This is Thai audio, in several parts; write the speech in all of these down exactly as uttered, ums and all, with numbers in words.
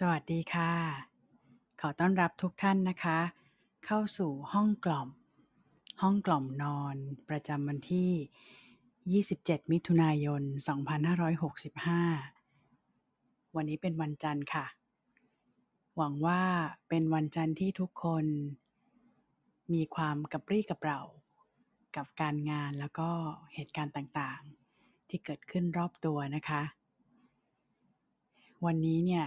สวัสดีค่ะ ขอต้อนรับทุกท่านนะคะ เข้าสู่ห้องกล่อม ห้องกล่อมนอนประจำวันที่ ยี่สิบเจ็ด มิถุนายน สองพันห้าร้อยหกสิบห้า วันนี้เป็นวันจันทร์ค่ะ หวังว่าเป็นวันจันทร์ที่ทุกคนมีความกระปรี้กระเปร่ากับการงานแล้วก็เหตุการณ์ต่างๆที่เกิดขึ้นรอบตัวนะคะ วันนี้เนี่ย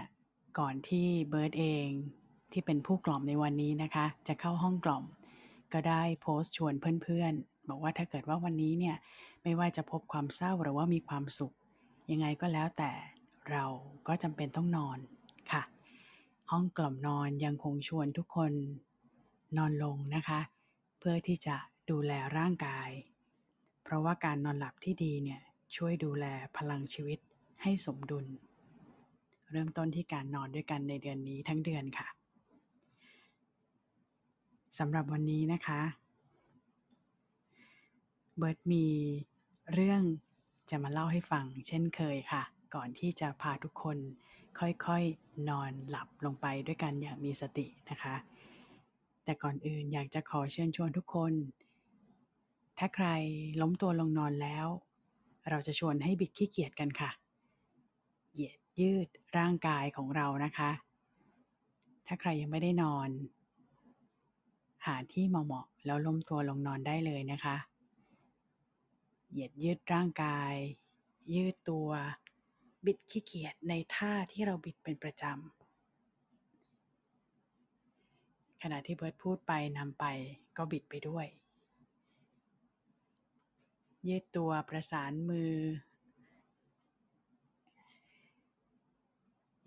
ก่อนที่เบิร์ดเองที่เป็นผู้กล่อมในวันนี้นะคะจะเข้าห้องกล่อมก็ได้โพสต์ชวนเพื่อนๆบอกว่าถ้าเกิดว่าวันนี้เนี่ยไม่ว่าจะพบความเศร้าหรือว่ามีความสุขยังไงก็แล้วแต่เราก็จำเป็นต้องนอนค่ะห้องกล่อมนอนยังคงชวนทุกคนนอนลงนะคะเพื่อที่จะดูแลร่างกายเพราะว่าการนอนหลับที่ดีเนี่ยช่วยดูแลพลังชีวิตให้สมดุลเริ่มต้นที่การนอนด้วยกันในเดือนนี้ทั้งเดือนค่ะสำหรับวันนี้นะคะเบิร์ดมีเรื่องจะมาเล่าให้ฟังเช่นเคยค่ะก่อนที่จะพาทุกคนค่อยๆนอนหลับลงไปด้วยกันอย่างมีสตินะคะแต่ก่อนอื่นอยากจะขอเชิญชวนทุกคนถ้าใครล้มตัวลงนอนแล้วเราจะชวนให้บิดขี้เกียจกันค่ะเหยียดยืดร่างกายของเรานะคะถ้าใครยังไม่ได้นอนหาที่เหมาะๆแล้วล้มตัวลงนอนได้เลยนะคะเหยียดยืดร่างกายยืดตัวบิดขี้เกียจในท่าที่เราบิดเป็นประจำขณะที่เบิร์ดพูดไปนำไปก็บิดไปด้วยยืดตัวประสานมือ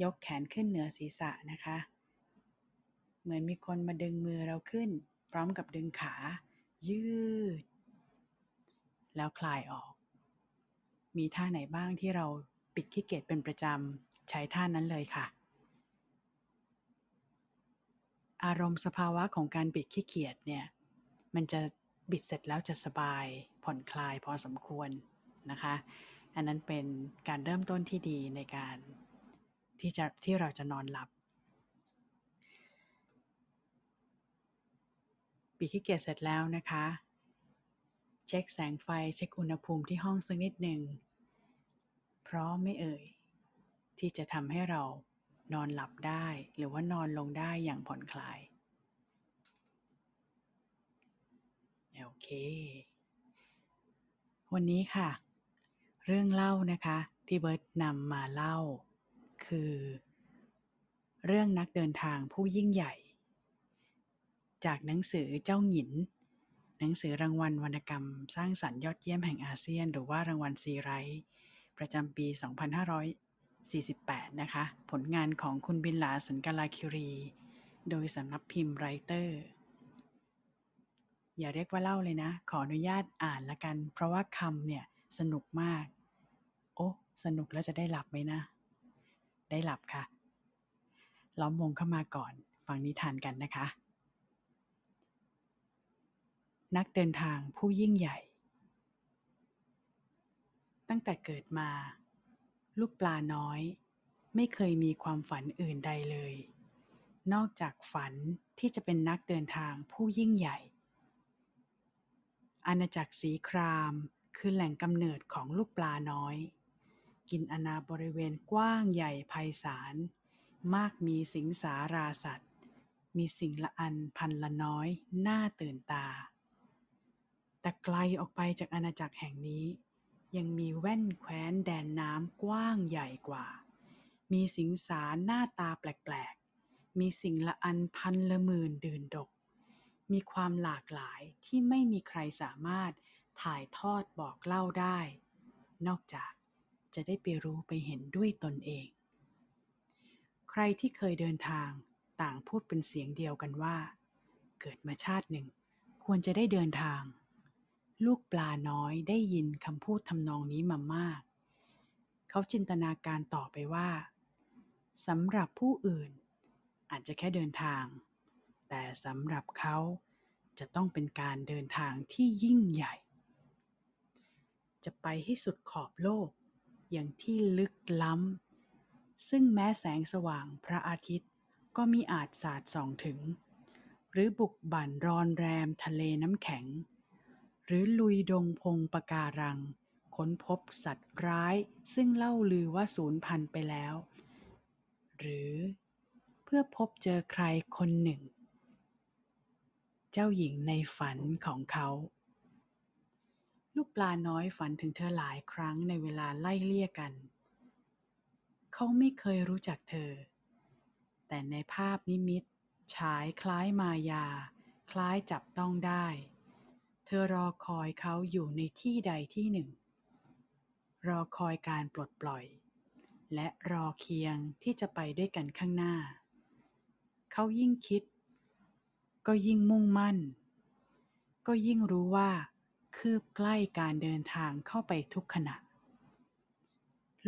ยกแขนขึ้นเหนือศีรษะนะคะเหมือนมีคนมาดึงมือเราขึ้นพร้อมกับดึงขายืดแล้วคลายออกมีท่าไหนบ้างที่เราบิดขี้เกียจเป็นประจำใช้ท่านั้นเลยค่ะอารมณ์สภาวะของการบิดขี้เกียจเนี่ยมันจะบิดเสร็จแล้วจะสบายผ่อนคลายพอสมควรนะคะอันนั้นเป็นการเริ่มต้นที่ดีในการที่จะที่เราจะนอนหลับบิดขี้เกียจเสร็จแล้วนะคะเช็คแสงไฟเช็คอุณหภูมิที่ห้องสักนิดหนึ่งพร้อมไม่เอ่ยที่จะทำให้เรานอนหลับได้หรือว่านอนลงได้อย่างผ่อนคลายโอเควันนี้ค่ะเรื่องเล่านะคะที่เบิร์ดนำมาเล่าคือเรื่องนักเดินทางผู้ยิ่งใหญ่จากหนังสือเจ้าหญินหนังสือรางวัลวรรณกรรมสร้างสรรค์ยอดเยี่ยมแห่งอาเซียนหรือว่ารางวัลซีไรท์ประจำปีสองพันห้าร้อยสี่สิบแปดนะคะผลงานของคุณบินหลาสันกาลาคิรีโดยสำนักพิมพ์ไรเตอร์อย่าเรียกว่าเล่าเลยนะขออนุญาตอ่านละกันเพราะว่าคำเนี่ยสนุกมากโอ้สนุกแล้วจะได้หลับไหมนะได้หลับค่ะล้อมวงเข้ามาก่อนฟังนิทานกันนะคะนักเดินทางผู้ยิ่งใหญ่ตั้งแต่เกิดมาลูกปลาน้อยไม่เคยมีความฝันอื่นใดเลยนอกจากฝันที่จะเป็นนักเดินทางผู้ยิ่งใหญ่อาณาจักรสีครามคือแหล่งกำเนิดของลูกปลาน้อยกินอาณาบริเวณกว้างใหญ่ไพศาลมากมีสิงสาราสัตว์มีสิ่งละอันพันละน้อยน่าตื่นตาแต่ไกลออกไปจากอาณาจักรแห่งนี้ยังมีแว่นแคว้นแดนน้ำกว้างใหญ่กว่ามีสิงสาหน้าตาแปลกๆมีสิ่งละอันพันละหมื่นดื่นดกมีความหลากหลายที่ไม่มีใครสามารถถ่ายทอดบอกเล่าได้นอกจากจะได้ไปรู้ไปเห็นด้วยตนเองใครที่เคยเดินทางต่างพูดเป็นเสียงเดียวกันว่าเกิดมาชาติหนึ่งควรจะได้เดินทางลูกปลาน้อยได้ยินคำพูดทำนองนี้มามากเขาจินตนาการต่อไปว่าสำหรับผู้อื่นอาจจะแค่เดินทางแต่สำหรับเขาจะต้องเป็นการเดินทางที่ยิ่งใหญ่จะไปให้สุดขอบโลกอย่างที่ลึกล้ ซึ่งแม้แสงสว่างพระอาทิตย์ก็มิอาจสาดส่องถึงหรือบุกบั่นรอนแรมทะเลน้ำแข็งหรือลุยดงพงปะการังค้นพบสัตว์ร้ายซึ่งเล่าลือว่าสูญพันธุ์ไปแล้วหรือเพื่อพบเจอใครคนหนึ่งเจ้าหญิงในฝันของเขาลูกปลาน้อยฝันถึงเธอหลายครั้งในเวลาไล่เลี่ยกันเขาไม่เคยรู้จักเธอแต่ในภาพนิมิตฉายคล้ายมายาคล้ายจับต้องได้เธอรอคอยเขาอยู่ในที่ใดที่หนึ่งรอคอยการปลดปล่อยและรอเคียงที่จะไปด้วยกันข้างหน้าเขายิ่งคิดก็ยิ่งมุ่งมั่นก็ยิ่งรู้ว่าคืบใกล้การเดินทางเข้าไปทุกขณะ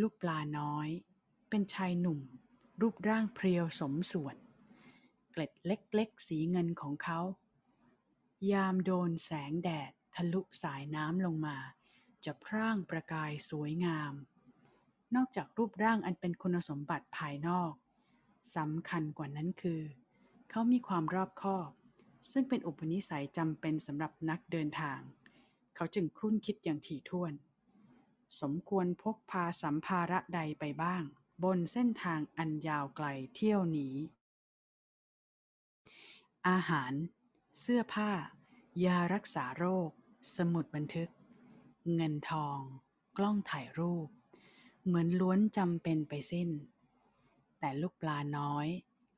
ลูกปลาน้อยเป็นชายหนุ่มรูปร่างเพรียวสมส่วนเกล็ดเล็กๆสีเงินของเขายามโดนแสงแดดทะลุสายน้ำลงมาจะพร่างประกายสวยงามนอกจากรูปร่างอันเป็นคุณสมบัติภายนอกสำคัญกว่านั้นคือเขามีความรอบคอบซึ่งเป็นอุปนิสัยจำเป็นสำหรับนักเดินทางเขาจึงครุ่นคิดอย่างถี่ถ้วนสมควรพกพาสัมภาระใดไปบ้างบนเส้นทางอันยาวไกลเที่ยวนี้อาหารเสื้อผ้ายารักษาโรคสมุดบันทึกเงินทองกล้องถ่ายรูปเหมือนล้วนจำเป็นไปสิ้นแต่ลูกปลาน้อย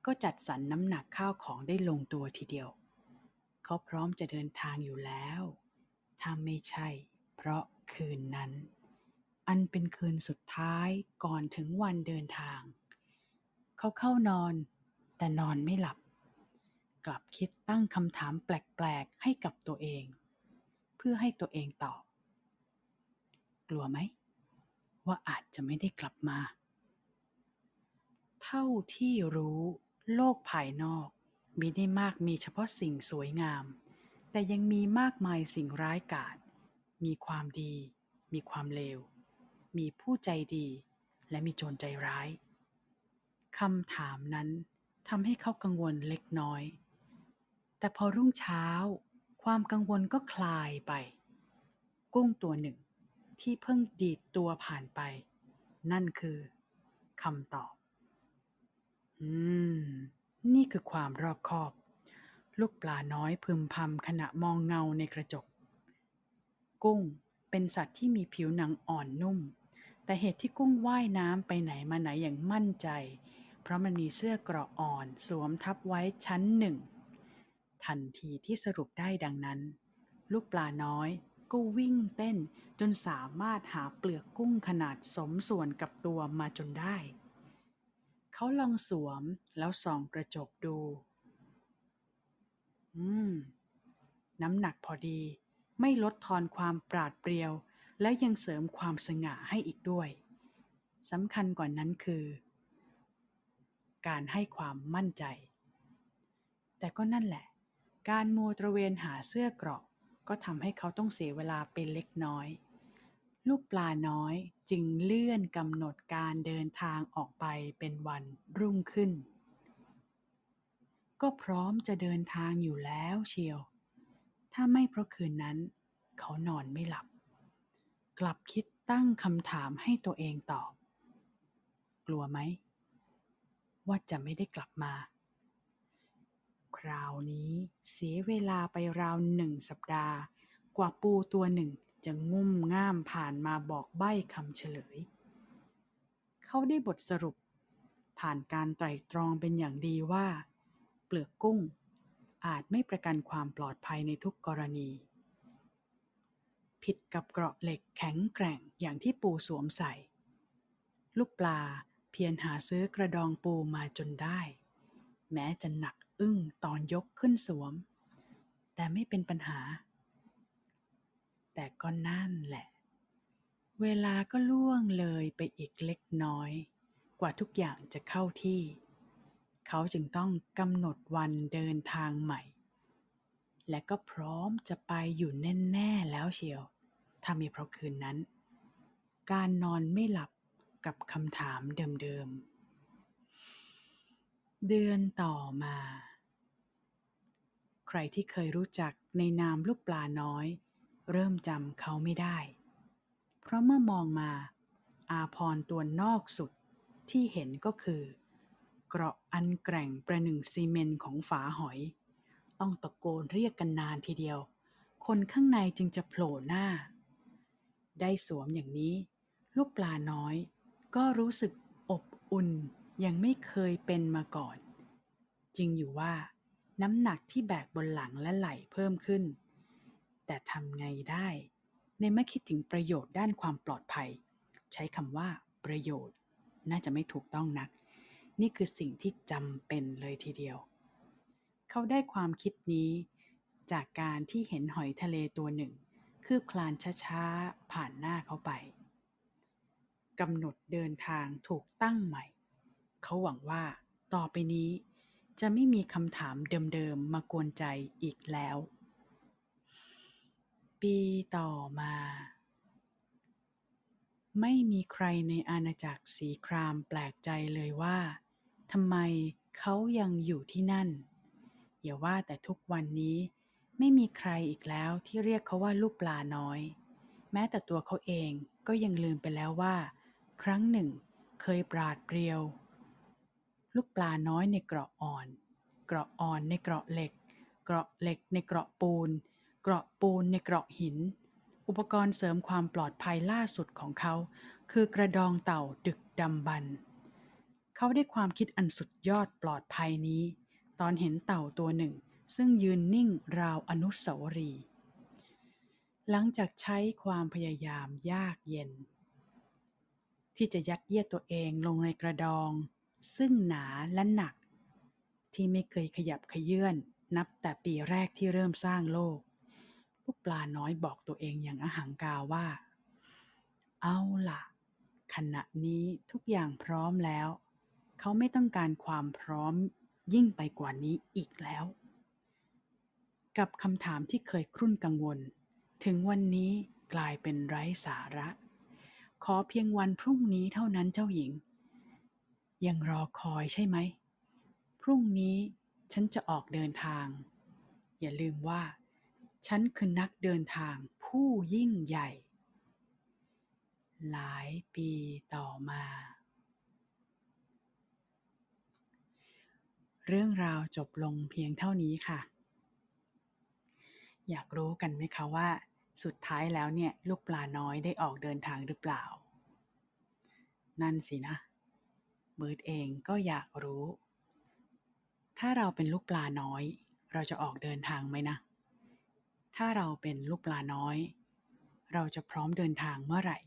ก็จัดสรรน้ำหนักข้าวของได้ลงตัวทีเดียวเขาพร้อมจะเดินทางอยู่แล้วถ้าไม่ใช่เพราะคืนนั้นอันเป็นคืนสุดท้ายก่อนถึงวันเดินทางเขาเข้านอนแต่นอนไม่หลับกลับคิดตั้งคำถามแปลกๆให้กับตัวเองเพื่อให้ตัวเองตอบกลัวไหมว่าอาจจะไม่ได้กลับมาเท่าที่รู้โลกภายนอกมิได้มากมีเฉพาะสิ่งสวยงามแต่ยังมีมากมายสิ่งร้ายกาจมีความดีมีความเลวมีผู้ใจดีและมีโจรใจร้ายคำถามนั้นทำให้เขากังวลเล็กน้อยแต่พอรุ่งเช้าความกังวลก็คลายไปกุ้งตัวหนึ่งที่เพิ่งดีดตัวผ่านไปนั่นคือคำตอบอืมนี่คือความรอบคอบลูกปลาน้อยพึมพำขณะมองเงาในกระจกกุ้งเป็นสัตว์ที่มีผิวหนังอ่อนนุ่มแต่เหตุที่กุ้งว่ายน้ำไปไหนมาไหนอย่างมั่นใจเพราะมันมีเสื้อเกราะอ่อนสวมทับไว้ชั้นหนึ่งทันทีที่สรุปได้ดังนั้นลูกปลาน้อยก็วิ่งเต้นจนสามารถหาเปลือกกุ้งขนาดสมส่วนกับตัวมาจนได้เขาลองสวมแล้วส่องกระจกดูอืมน้ำหนักพอดีไม่ลดทอนความปราดเปรียวและยังเสริมความสง่าให้อีกด้วยสำคัญกว่านั้นคือการให้ความมั่นใจแต่ก็นั่นแหละการมัวตระเวนหาเสื้อเกราะก็ทำให้เขาต้องเสียเวลาเป็นเล็กน้อยลูกปลาน้อยจึงเลื่อนกำหนดการเดินทางออกไปเป็นวันรุ่งขึ้นก็พร้อมจะเดินทางอยู่แล้วเชียวถ้าไม่เพราะคืนนั้นเขานอนไม่หลับกลับคิดตั้งคำถามให้ตัวเองตอบกลัวไหมว่าจะไม่ได้กลับมาคราวนี้เสียเวลาไปราวหนึ่งสัปดาห์กว่าปูตัวหนึ่งจะงุ่มง่ามผ่านมาบอกใบ้คำเฉลยเขาได้บทสรุปผ่านการไตร่ตรองเป็นอย่างดีว่าเปลือกกุ้งอาจไม่ประกันความปลอดภัยในทุกกรณีผิดกับเกราะเหล็กแข็งแกร่งอย่างที่ปูสวมใส่ลูกปลาเพียรหาซื้อกระดองปูมาจนได้แม้จะหนักอึ้งตอนยกขึ้นสวมแต่ไม่เป็นปัญหาแต่ก็นั่นแหละเวลาก็ล่วงเลยไปอีกเล็กน้อยกว่าทุกอย่างจะเข้าที่เขาจึงต้องกำหนดวันเดินทางใหม่และก็พร้อมจะไปอยู่แน่ๆแล้วเชียวถ้าไม่เพราะคืนนั้นการนอนไม่หลับกับคำถามเดิมๆ เดือนต่อมาใครที่เคยรู้จักในนามลูกปลาน้อยเริ่มจำเขาไม่ได้เพราะเมื่อมองมาอาภรณ์ตัวนอกสุดที่เห็นก็คือเกราะอันแกร่งประหนึ่งซีเมนต์ของฝาหอยต้องตะโกนเรียกกันนานทีเดียวคนข้างในจึงจะโผล่หน้าได้สวมอย่างนี้ลูกปลาน้อยก็รู้สึกอบอุ่นยังไม่เคยเป็นมาก่อนจริงอยู่ว่าน้ำหนักที่แบกบนหลังและไหล่เพิ่มขึ้นแต่ทำไงได้ในเมื่อคิดถึงประโยชน์ด้านความปลอดภัยใช้คำว่าประโยชน์น่าจะไม่ถูกต้องนักนี่คือสิ่งที่จำเป็นเลยทีเดียวเขาได้ความคิดนี้จากการที่เห็นหอยทะเลตัวหนึ่งคืบคลานช้าๆผ่านหน้าเขาไปกำหนดเดินทางถูกตั้งใหม่เขาหวังว่าต่อไปนี้จะไม่มีคำถามเดิมๆมากวนใจอีกแล้วปีต่อมาไม่มีใครในอาณาจักรสีครามแปลกใจเลยว่าทำไมเขายังอยู่ที่นั่นอย่าว่าแต่ทุกวันนี้ไม่มีใครอีกแล้วที่เรียกเขาว่าลูกปลาน้อยแม้แต่ตัวเขาเองก็ยังลืมไปแล้วว่าครั้งหนึ่งเคยปราดเปรียวลูกปลาน้อยในเกราะอ่อนเกราะอ่อนในเกราะเหล็กเกราะเหล็กในเกราะปูนเกราะปูนในเกราะหินอุปกรณ์เสริมความปลอดภัยล่าสุดของเขาคือกระดองเต่าดึกดำบรรพ์เขาได้ความคิดอันสุดยอดปลอดภัยนี้ตอนเห็นเต่าตัวหนึ่งซึ่งยืนนิ่งราวอนุสาวรีย์หลังจากใช้ความพยายามยากเย็นที่จะยัดเยียดตัวเองลงในกระดองซึ่งหนาและหนักที่ไม่เคยขยับเขยื้อนนับแต่ปีแรกที่เริ่มสร้างโลกลูกปลาน้อยบอกตัวเองอย่างอหังการว่าเอาล่ะขณะนี้ทุกอย่างพร้อมแล้วเขาไม่ต้องการความพร้อมยิ่งไปกว่านี้อีกแล้วกับคำถามที่เคยครุ่นกังวลถึงวันนี้กลายเป็นไร้สาระขอเพียงวันพรุ่งนี้เท่านั้นเจ้าหญิงยังรอคอยใช่ไหมพรุ่งนี้ฉันจะออกเดินทางอย่าลืมว่าฉันคือนักเดินทางผู้ยิ่งใหญ่หลายปีต่อมาเรื่องราวจบลงเพียงเท่านี้ค่ะอยากรู้กันไหมคะว่าสุดท้ายแล้วเนี่ยลูกปลาน้อยได้ออกเดินทางหรือเปล่านั่นสินะเบิร์ดเองก็อยากรู้ถ้าเราเป็นลูกปลาน้อยเราจะออกเดินทางไหมนะถ้าเราเป็นลูกปลาน้อยเราจะพร้อมเดินทางเมื่อไหร่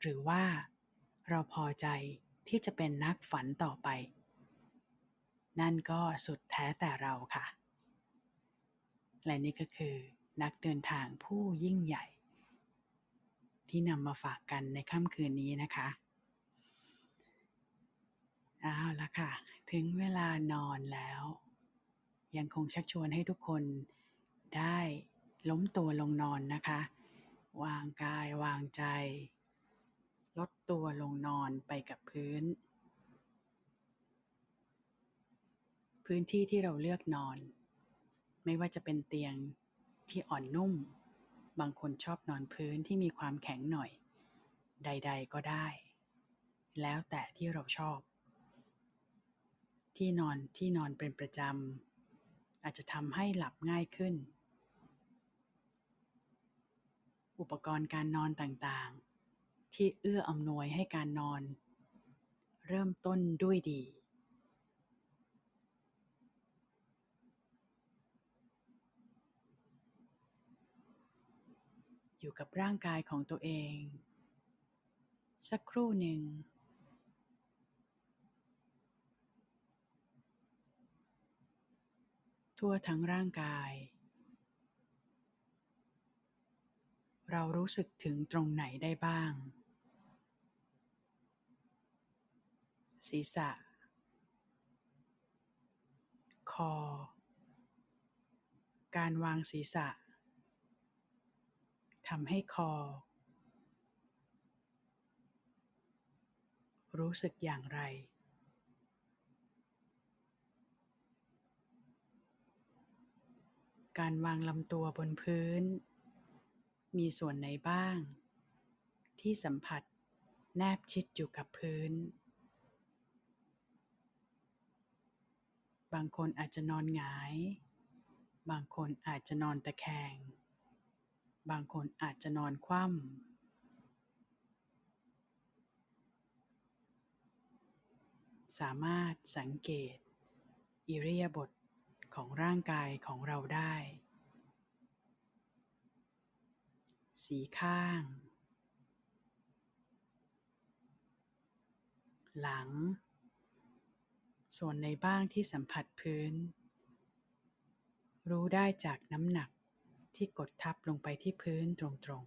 หรือว่าเราพอใจที่จะเป็นนักฝันต่อไปนั่นก็สุดแท้แต่เราค่ะและนี่ก็คือนักเดินทางผู้ยิ่งใหญ่ที่นำมาฝากกันในค่ำคืนนี้นะคะเอาละค่ะถึงเวลานอนแล้วยังคงชักชวนให้ทุกคนได้ล้มตัวลงนอนนะคะวางกายวางใจลดตัวลงนอนไปกับพื้นพื้นที่ที่เราเลือกนอนไม่ว่าจะเป็นเตียงที่อ่อนนุ่มบางคนชอบนอนพื้นที่มีความแข็งหน่อยใดๆก็ได้แล้วแต่ที่เราชอบที่นอนที่นอนเป็นประจำอาจจะทำให้หลับง่ายขึ้นอุปกรณ์การนอนต่างๆที่เอื้ออำนวยให้การนอนเริ่มต้นด้วยดีอยู่กับร่างกายของตัวเองสักครู่หนึ่งทั่วทั้งร่างกายเรารู้สึกถึงตรงไหนได้บ้างศีรษะคอการวางศีรษะทำให้คอรู้สึกอย่างไร การวางลำตัวบนพื้นมีส่วนไหนบ้างที่สัมผัสแนบชิดอยู่กับพื้นบางคนอาจจะนอนหงายบางคนอาจจะนอนตะแคงบางคนอาจจะนอนคว่ำสามารถสังเกตอิริยาบถของร่างกายของเราได้สีข้างหลังส่วนในบ้างที่สัมผัสพื้นรู้ได้จากน้ำหนักที่กดทับลงไปที่พื้นตรง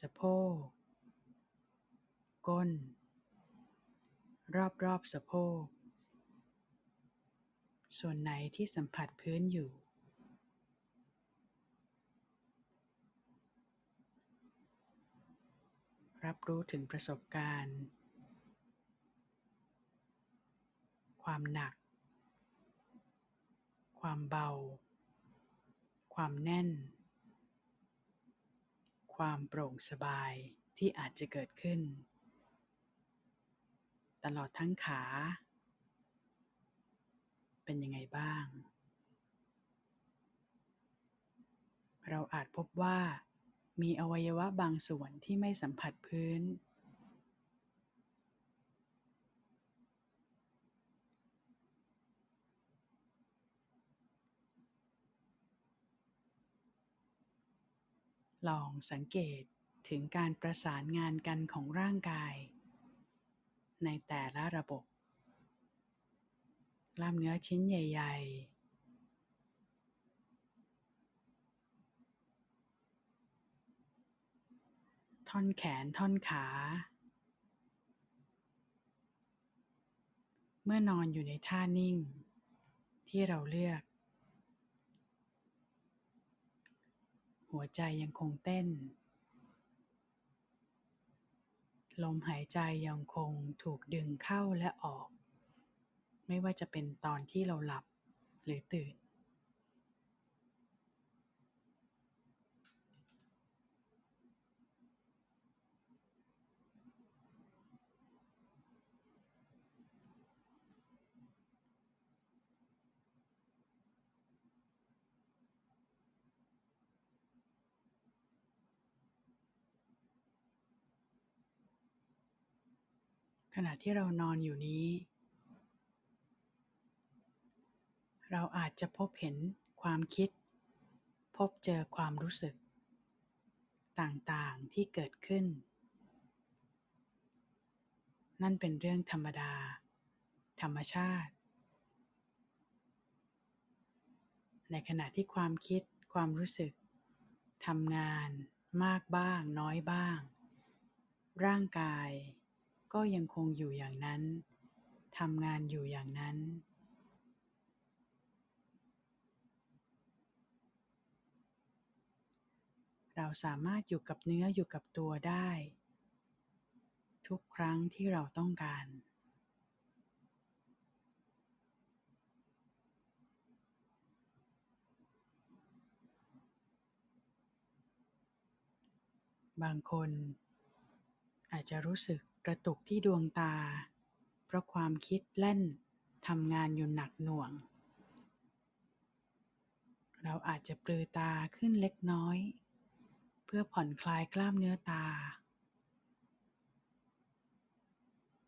ๆสะโพกก้นรอบๆสะโพกส่วนไหนที่สัมผัสพื้นอยู่รับรู้ถึงประสบการณ์ความหนักความเบาความแน่นความโปร่งสบายที่อาจจะเกิดขึ้นตลอดทั้งขาเป็นยังไงบ้างเราอาจพบว่ามีอวัยวะบางส่วนที่ไม่สัมผัสพื้นลองสังเกตถึงการประสานงานกันของร่างกายในแต่ละระบบกล้ามเนื้อชิ้นใหญ่ๆท่อนแขนท่อนขาเมื่อนอนอยู่ในท่านิ่งที่เราเลือกหัวใจยังคงเต้นลมหายใจยังคงถูกดึงเข้าและออกไม่ว่าจะเป็นตอนที่เราหลับหรือตื่นขณะที่เรานอนอยู่นี้เราอาจจะพบเห็นความคิดพบเจอความรู้สึกต่างๆที่เกิดขึ้นนั่นเป็นเรื่องธรรมดาธรรมชาติในขณะที่ความคิดความรู้สึกทำงานมากบ้างน้อยบ้างร่างกายก็ยังคงอยู่อย่างนั้นทำงานอยู่อย่างนั้นเราสามารถอยู่กับเนื้ออยู่กับตัวได้ทุกครั้งที่เราต้องการบางคนอาจจะรู้สึกกระตุกที่ดวงตาเพราะความคิดแล่นทำงานอยู่หนักหน่วงเราอาจจะปลือตาขึ้นเล็กน้อยเพื่อผ่อนคลายกล้ามเนื้อตา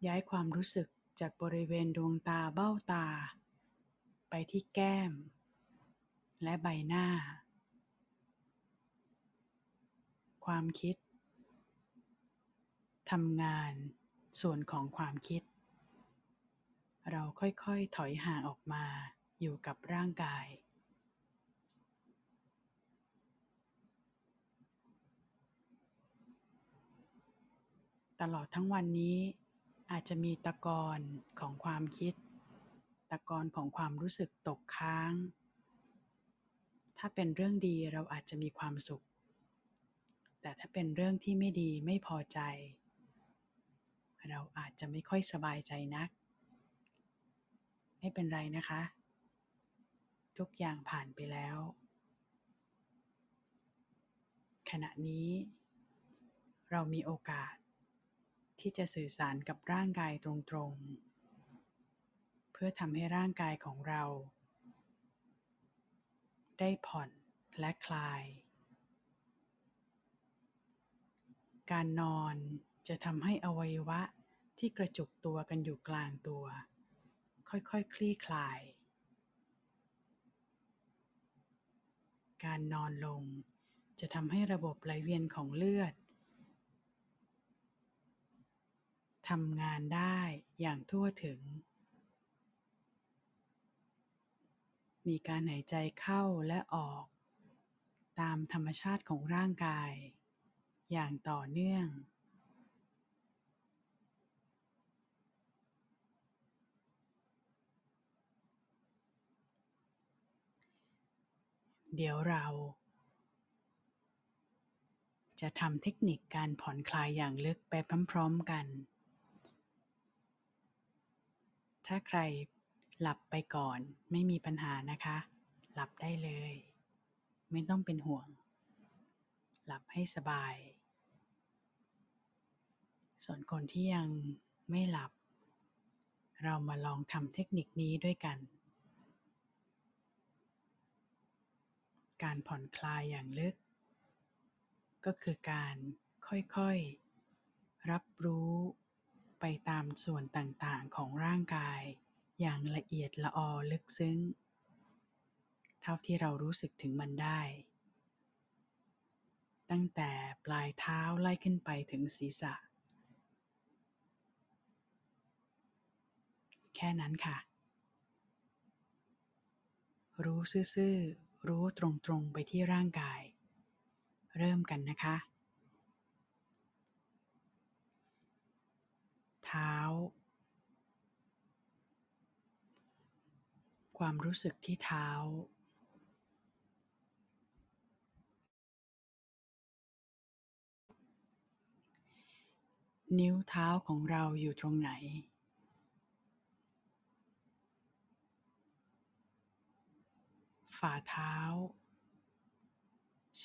ย้ายความรู้สึกจากบริเวณดวงตาเบ้าตาไปที่แก้มและใบหน้าความคิดทำงานส่วนของความคิดเราค่อยๆถอยห่างออกมาอยู่กับร่างกายตลอดทั้งวันนี้อาจจะมีตะกอนของความคิดตะกอนของความรู้สึกตกค้างถ้าเป็นเรื่องดีเราอาจจะมีความสุขแต่ถ้าเป็นเรื่องที่ไม่ดีไม่พอใจเราอาจจะไม่ค่อยสบายใจนักไม่เป็นไรนะคะ ทุกอย่างผ่านไปแล้วขณะนี้เรามีโอกาสที่จะสื่อสารกับร่างกายตรงๆเพื่อทำให้ร่างกายของเราได้ผ่อนและคลายการนอนจะทำให้อวัยวะที่กระจุกตัวกันอยู่กลางตัวค่อยๆ ค, คลี่คลายการนอนลงจะทำให้ระบบไหลเวียนของเลือดทำงานได้อย่างทั่วถึงมีการหายใจเข้าและออกตามธรรมชาติของร่างกายอย่างต่อเนื่องเดี๋ยวเราจะทำเทคนิคการผ่อนคลายอย่างลึกไปพร้อมๆกันถ้าใครหลับไปก่อนไม่มีปัญหานะคะหลับได้เลยไม่ต้องเป็นห่วงหลับให้สบายส่วนคนที่ยังไม่หลับเรามาลองทำเทคนิคนี้ด้วยกันการผ่อนคลายอย่างลึกก็คือการค่อยๆรับรู้ไปตามส่วนต่างๆของร่างกายอย่างละเอียดละออลึกซึ้งเท่าที่เรารู้สึกถึงมันได้ตั้งแต่ปลายเท้าไล่ขึ้นไปถึงศีรษะแค่นั้นค่ะรู้ซื่อๆรู้ตรงๆไปที่ร่างกายเริ่มกันนะคะเท้าความรู้สึกที่เท้านิ้วเท้าของเราอยู่ตรงไหนฝ่าเท้า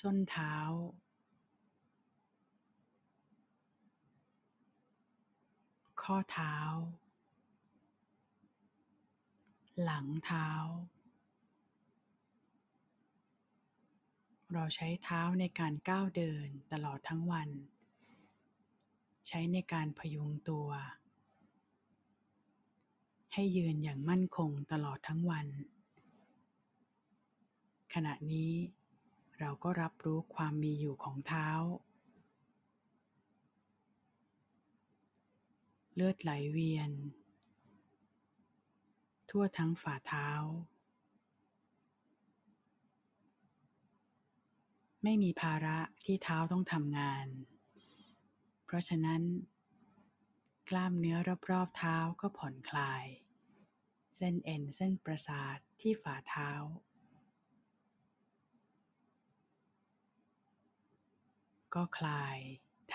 ส้นเท้าข้อเท้าหลังเท้าเราใช้เท้าในการก้าวเดินตลอดทั้งวันใช้ในการพยุงตัวให้ยืนอย่างมั่นคงตลอดทั้งวันขณะนี้เราก็รับรู้ความมีอยู่ของเท้าเลือดไหลเวียนทั่วทั้งฝ่าเท้าไม่มีภาระที่เท้าต้องทำงานเพราะฉะนั้นกล้ามเนื้อรอบๆเท้าก็ผ่อนคลายเส้นเอ็นเส้นประสาทที่ฝ่าเท้าก็คลาย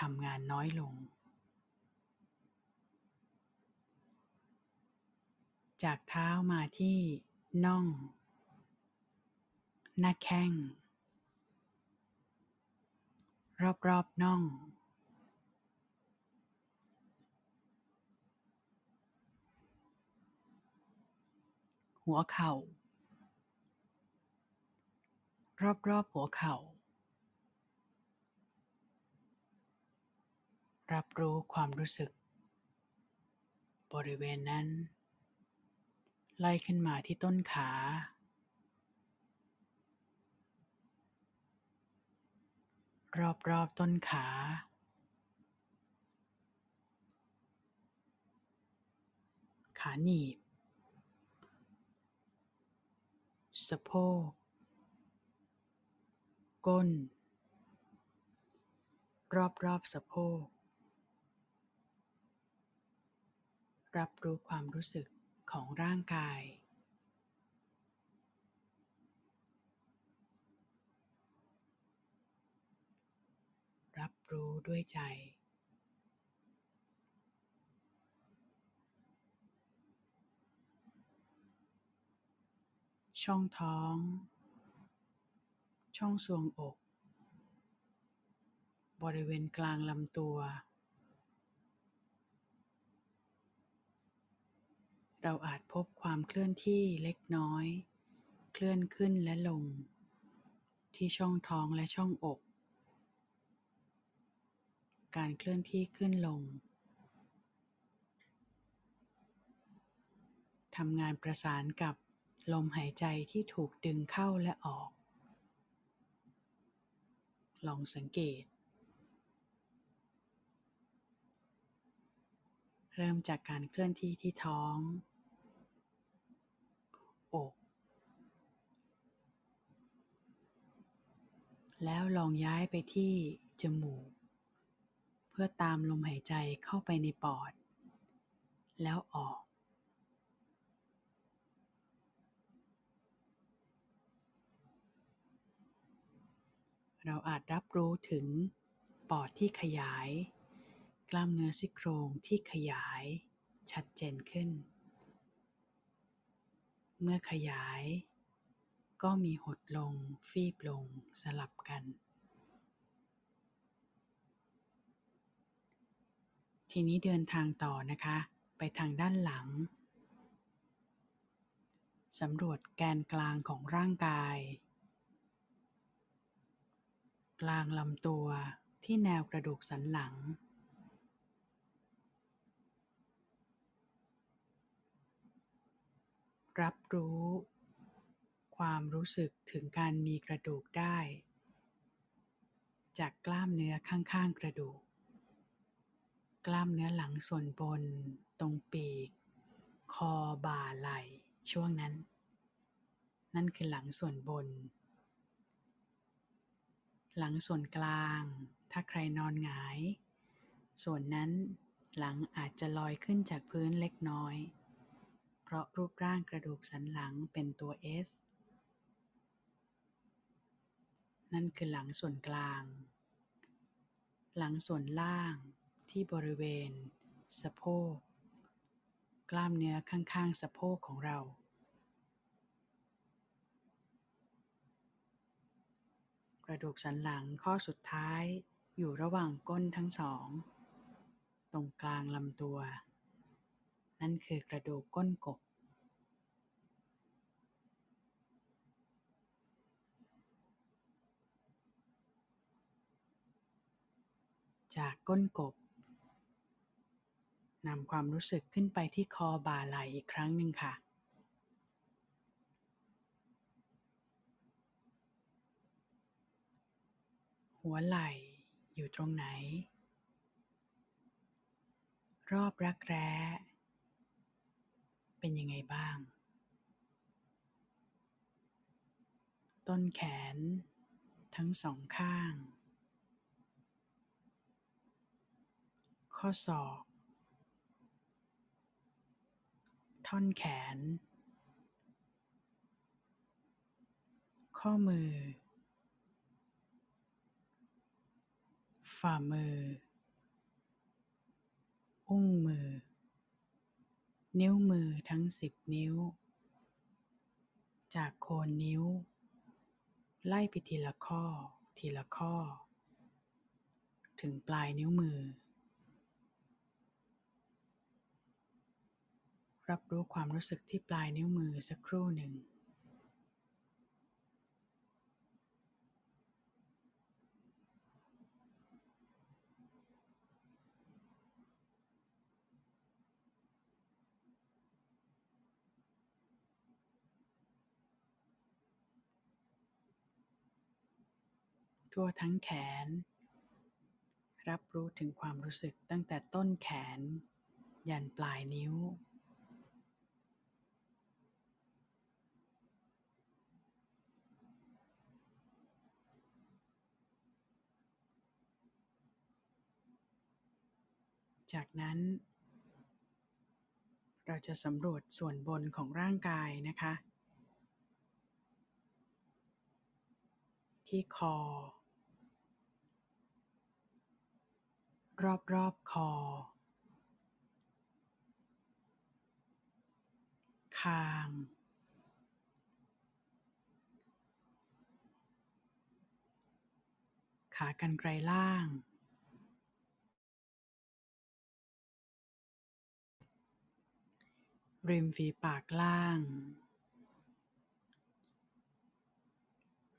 ทำงานน้อยลงจากเท้ามาที่น่องหน้าแข้งรอบๆน่องหัวเข่ารอบๆหัวเข่ารับรู้ความรู้สึกบริเวณนั้นไล่ขึ้นมาที่ต้นขารอบรอบต้นขานขาหนีบสะโพกก้นรอบรอบสะโพกรับรู้ความรู้สึกของร่างกายรับรู้ด้วยใจ ช่องท้องช่องทรวงอกบริเวณกลางลำตัวเราอาจพบความเคลื่อนที่เล็กน้อยเคลื่อนขึ้นและลงที่ช่องท้องและช่องอกการเคลื่อนที่ขึ้นลงทำงานประสานกับลมหายใจที่ถูกดึงเข้าและออกลองสังเกตเริ่มจากการเคลื่อนที่ที่ท้องอกแล้วลองย้ายไปที่จมูกเพื่อตามลมหายใจเข้าไปในปอดแล้วออกเราอาจรับรู้ถึงปอดที่ขยายกล้ามเนื้อซี่โครงที่ขยายชัดเจนขึ้นเมื่อขยายก็มีหดลงฟีบลงสลับกันทีนี้เดินทางต่อนะคะไปทางด้านหลังสำรวจแกนกลางของร่างกายกลางลำตัวที่แนวกระดูกสันหลังรับรู้ความรู้สึกถึงการมีกระดูกได้จากกล้ามเนื้อข้างๆกระดูกกล้ามเนื้อหลังส่วนบนตรงปีกคอบ่าไหล่ช่วงนั้นนั่นคือหลังส่วนบนหลังส่วนกลางถ้าใครนอนหงายส่วนนั้นหลังอาจจะลอยขึ้นจากพื้นเล็กน้อยเพราะรูปร่างกระดูกสันหลังเป็นตัว เอส นั่นคือหลังส่วนกลางหลังส่วนล่างที่บริเวณสะโพกกล้ามเนื้อข้างๆสะโพกของเรากระดูกสันหลังข้อสุดท้ายอยู่ระหว่างก้นทั้งสองตรงกลางลำตัวนั่นคือกระดูกก้นกบจากก้นกบนำความรู้สึกขึ้นไปที่คอบ่าไหล่อีกครั้งหนึ่งค่ะหัวไหล่อยู่ตรงไหนรอบรักแร้เป็นยังไงบ้างต้นแขนทั้งสองข้างข้อศอกท่อนแขนข้อมือฝ่ามืออุ้งมือนิ้วมือทั้งสิบนิ้วจากโคนนิ้วไล่ไปทีละข้อทีละข้อถึงปลายนิ้วมือรับรู้ความรู้สึกที่ปลายนิ้วมือสักครู่หนึ่งทั่วทั้งแขนรับรู้ถึงความรู้สึกตั้งแต่ต้นแขนยันปลายนิ้วจากนั้นเราจะสำรวจส่วนบนของร่างกายนะคะที่คอรอบรอบคอคาง ขากรรไกรล่างริมฝีปากล่าง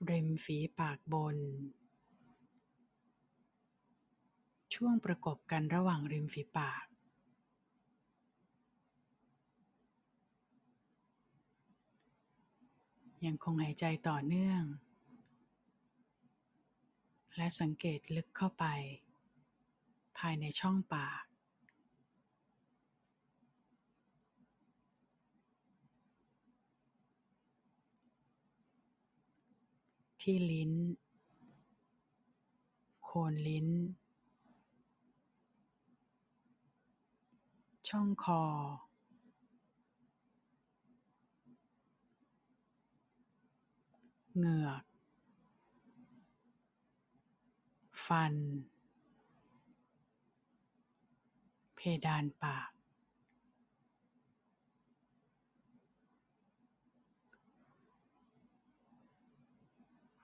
ริมฝีปากบนช่วงประกบกันระหว่างริมฝีปากยังคงหายใจต่อเนื่องและสังเกตลึกเข้าไปภายในช่องปากที่ลิ้นโคนลิ้นช่องคอเหงือกฟันเพดานปาก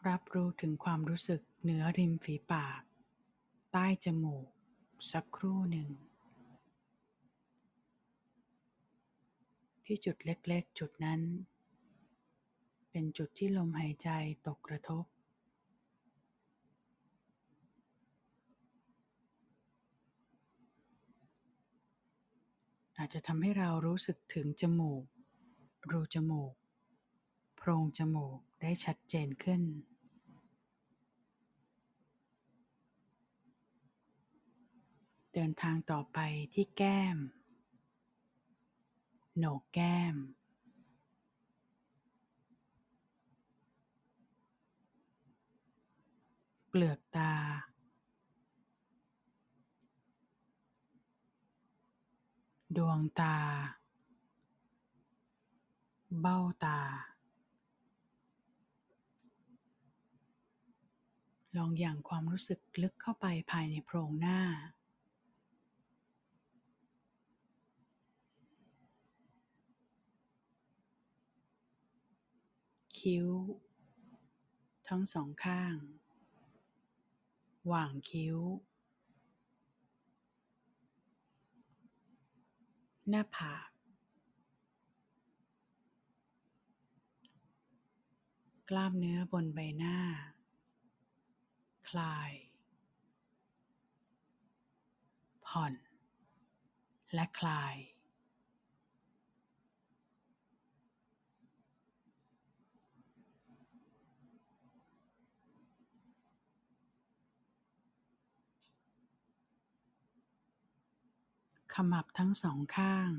รับรู้ถึงความรู้สึกเหนือริมฝีปากใต้จมูกสักครู่หนึ่งที่จุดเล็กๆจุดนั้นเป็นจุดที่ลมหายใจตกกระทบอาจจะทำให้เรารู้สึกถึงจมูกรูจมูกโพรงจมูกได้ชัดเจนขึ้นเดินทางต่อไปที่แก้มโหนกแก้มเปลือกตาดวงตาเบ้าตาลองอย่างความรู้สึกลึกเข้าไปภายในโพรงหน้าคิ้วทั้งสองข้างหว่างคิ้วหน้าผากกล้ามเนื้อบนใบหน้าคลายผ่อนและคลายขมับทั้งสองข้าง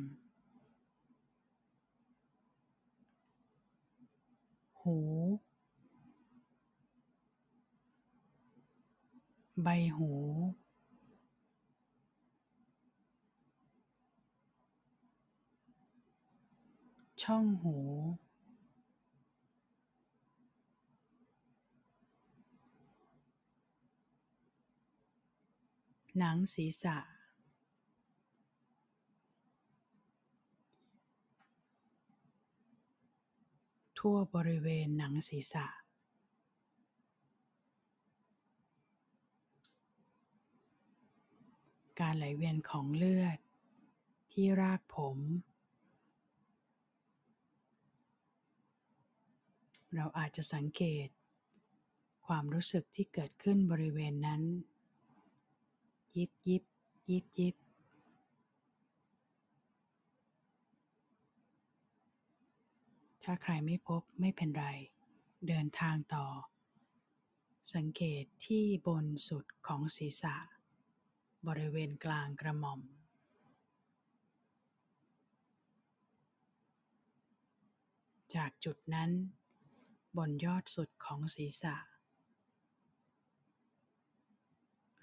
หูใบหูช่องหูหนังศีรษะทั่วบริเวณหนังศีรษะการไหลเวียนของเลือดที่รากผมเราอาจจะสังเกตความรู้สึกที่เกิดขึ้นบริเวณนั้นยิบยิบยิบยิบถ้าใครไม่พบไม่เป็นไรเดินทางต่อสังเกตที่บนสุดของศีรษะบริเวณกลางกระหม่อมจากจุดนั้นบนยอดสุดของศีรษะ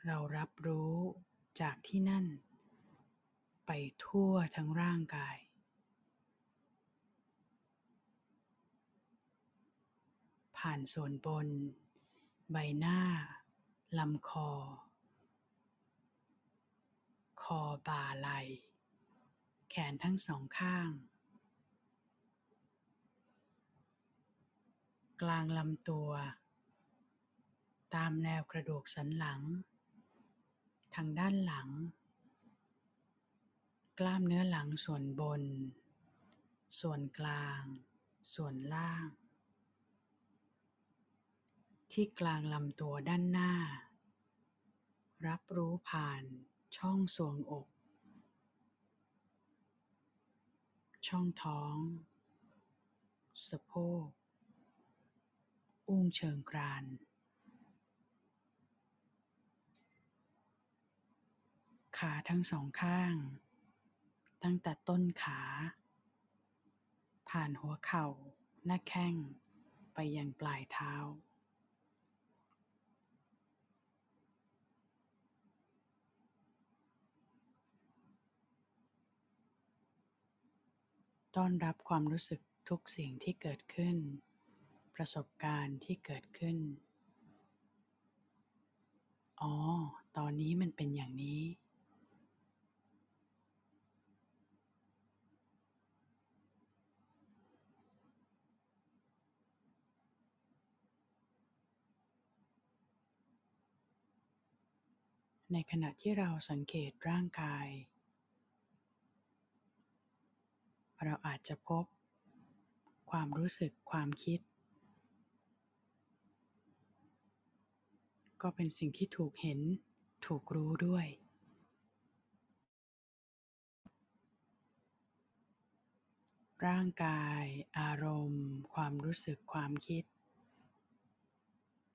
เรารับรู้จากที่นั่นไปทั่วทั้งร่างกายผ่านส่วนบนใบหน้าลำคอคอบ่าไหล่แขนทั้งสองข้างกลางลำตัว ตามแนวกระดูกสันหลังทางด้านหลังกล้ามเนื้อหลังส่วนบนส่วนกลางส่วนล่างที่กลางลำตัวด้านหน้ารับรู้ผ่านช่องทรวงอกช่องท้องสะโพกอุ้งเชิงกรานขาทั้งสองข้างตั้งแต่ต้นขาผ่านหัวเข่าหน้าแข้งไปยังปลายเท้าต้อนรับความรู้สึกทุกสิ่งที่เกิดขึ้นประสบการณ์ที่เกิดขึ้นอ๋อตอนนี้มันเป็นอย่างนี้ในขณะที่เราสังเกตร่างกายเราอาจจะพบความรู้สึกความคิดก็เป็นสิ่งที่ถูกเห็นถูกรู้ด้วยร่างกายอารมณ์ความรู้สึกความคิด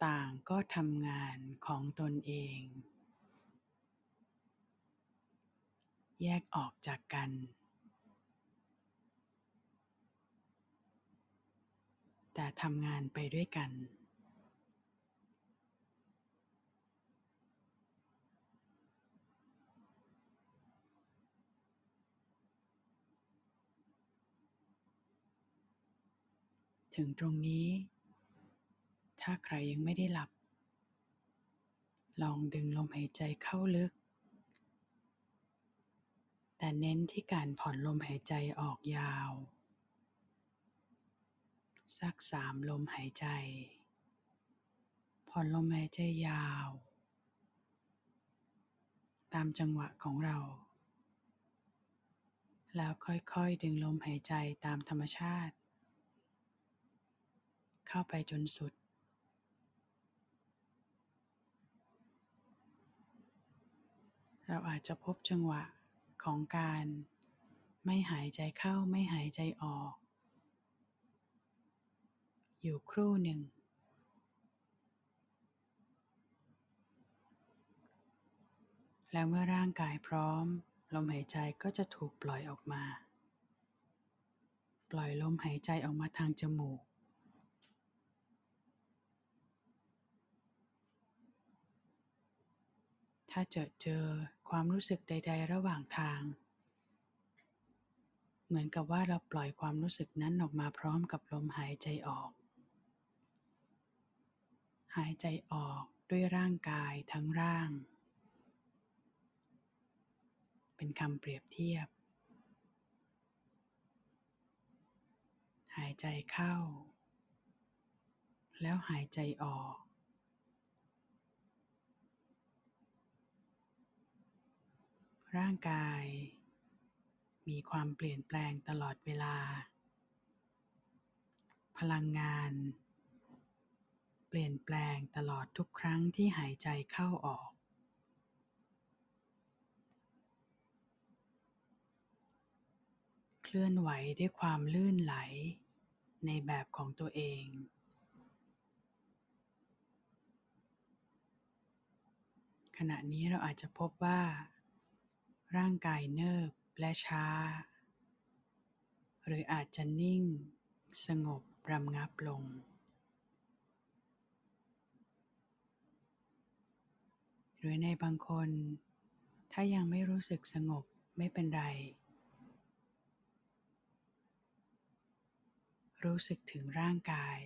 ต่างก็ทำงานของตนเองแยกออกจากกันแต่ทำงานไปด้วยกันถึงตรงนี้ถ้าใครยังไม่ได้หลับลองดึงลมหายใจเข้าลึกแต่เน้นที่การผ่อนลมหายใจออกยาวสักสามลมหายใจผ่อนลมหายใจยาวตามจังหวะของเราแล้วค่อยๆดึงลมหายใจตามธรรมชาติเข้าไปจนสุดเราอาจจะพบจังหวะของการไม่หายใจเข้าไม่หายใจออกอยู่ครู่หนึ่งแล้วเมื่อร่างกายพร้อมลมหายใจก็จะถูกปล่อยออกมาปล่อยลมหายใจออกมาทางจมูกถ้าเจอเจอความรู้สึกใดๆระหว่างทางเหมือนกับว่าเราปล่อยความรู้สึกนั้นออกมาพร้อมกับลมหายใจออกหายใจออกด้วยร่างกายทั้งร่างเป็นคำเปรียบเทียบหายใจเข้าแล้วหายใจออกร่างกายมีความเปลี่ยนแปลงตลอดเวลาพลังงานเปลี่ยนแปลงตลอดทุกครั้งที่หายใจเข้าออกเคลื่อนไหวด้วยความลื่นไหลในแบบของตัวเองขณะนี้เราอาจจะพบว่าร่างกายเนิบและช้าหรืออาจจะนิ่งสงบรำงับลงหรือในบางคนถ้ายังไม่รู้สึกสงบไม่เป็นไรรู้สึกถึงร่างกาย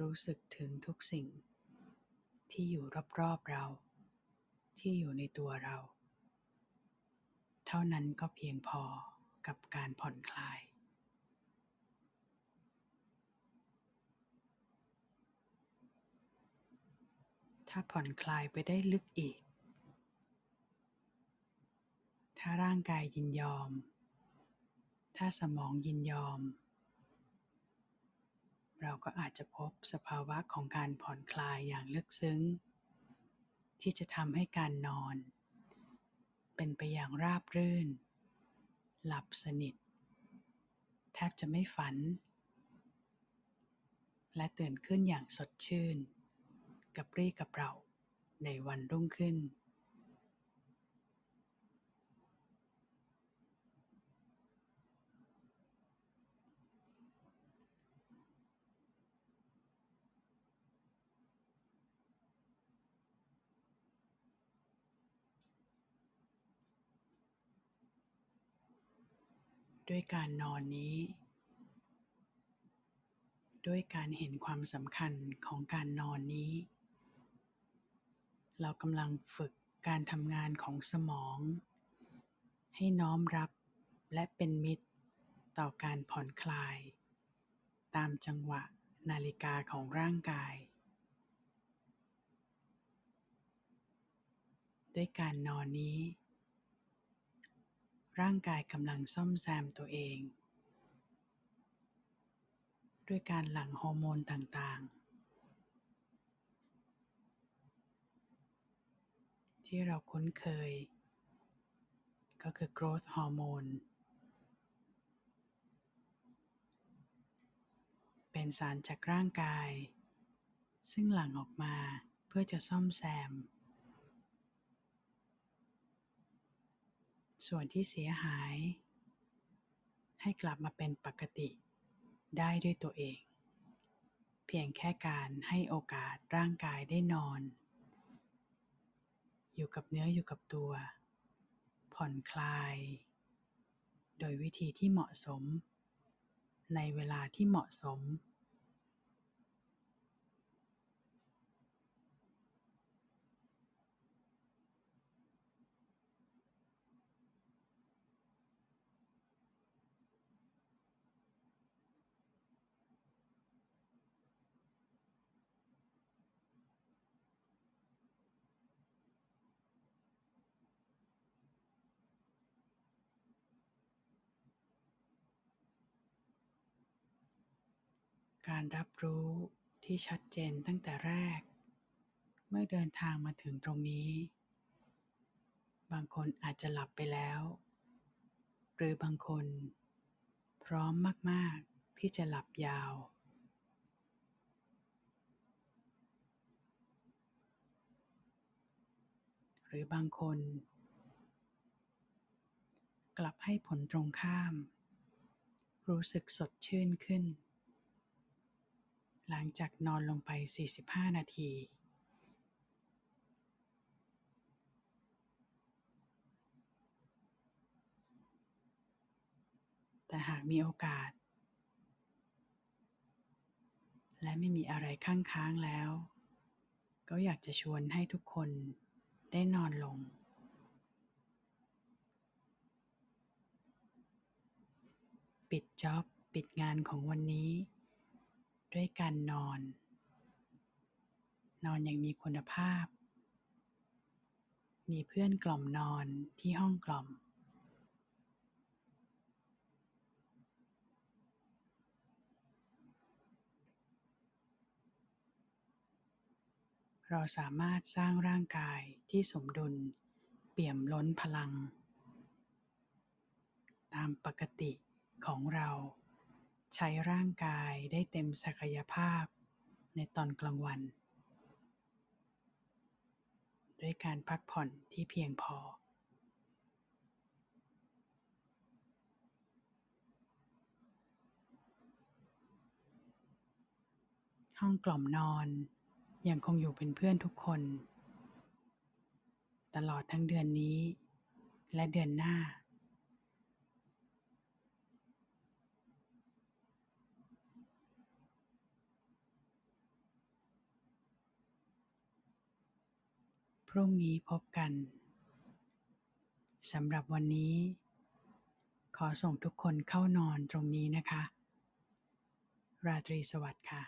รู้สึกถึงทุกสิ่งที่อยู่รอบๆเราที่อยู่ในตัวเราเท่านั้นก็เพียงพอกับการผ่อนคลาย ถ้าผ่อนคลายไปได้ลึกอีกถ้าร่างกายยินยอมถ้าสมองยินยอมเราก็อาจจะพบสภาวะของการผ่อนคลายอย่างลึกซึ้งที่จะทำให้การนอนเป็นไปอย่างราบรื่นหลับสนิทแทบจะไม่ฝันและตื่นขึ้นอย่างสดชื่นกระปรี้กระเปร่าในวันรุ่งขึ้นด้วยการนอนนี้ด้วยการเห็นความสำคัญของการนอนนี้เรากำลังฝึกการทำงานของสมองให้น้อมรับและเป็นมิตรต่อการผ่อนคลายตามจังหวะนาฬิกาของร่างกายด้วยการนอนนี้ร่างกายกำลังซ่อมแซมตัวเองด้วยการหลั่งฮอร์โมนต่างๆที่เราคุ้นเคยก็คือ growth hormone เป็นสารจากร่างกายซึ่งหลั่งออกมาเพื่อจะซ่อมแซมส่วนที่เสียหายให้กลับมาเป็นปกติได้ด้วยตัวเองเพียงแค่การให้โอกาสร่างกายได้นอนอยู่กับเนื้ออยู่กับตัวผ่อนคลายโดยวิธีที่เหมาะสมในเวลาที่เหมาะสมการรับรู้ที่ชัดเจนตั้งแต่แรกเมื่อเดินทางมาถึงตรงนี้บางคนอาจจะหลับไปแล้วหรือบางคนพร้อมมากๆที่จะหลับยาวหรือบางคนกลับให้ผลตรงข้ามรู้สึกสดชื่นขึ้นหลังจากนอนลงไปสี่สิบห้านาทีแต่หากมีโอกาสและไม่มีอะไรข้างค้างแล้วก็อยากจะชวนให้ทุกคนได้นอนลงปิดจ็อบปิดงานของวันนี้ด้วยการนอนนอนอย่างมีคุณภาพมีเพื่อนกล่อมนอนที่ห้องกล่อมเราสามารถสร้างร่างกายที่สมดุลเปี่ยมล้นพลังตามปกติของเราใช้ร่างกายได้เต็มศักยภาพในตอนกลางวันด้วยการพักผ่อนที่เพียงพอห้องกล่อมนอนยังคงอยู่เป็นเพื่อนทุกคนตลอดทั้งเดือนนี้และเดือนหน้าพรุ่งนี้พบกันสำหรับวันนี้ขอส่งทุกคนเข้านอนตรงนี้นะคะราตรีสวัสดิ์ค่ะ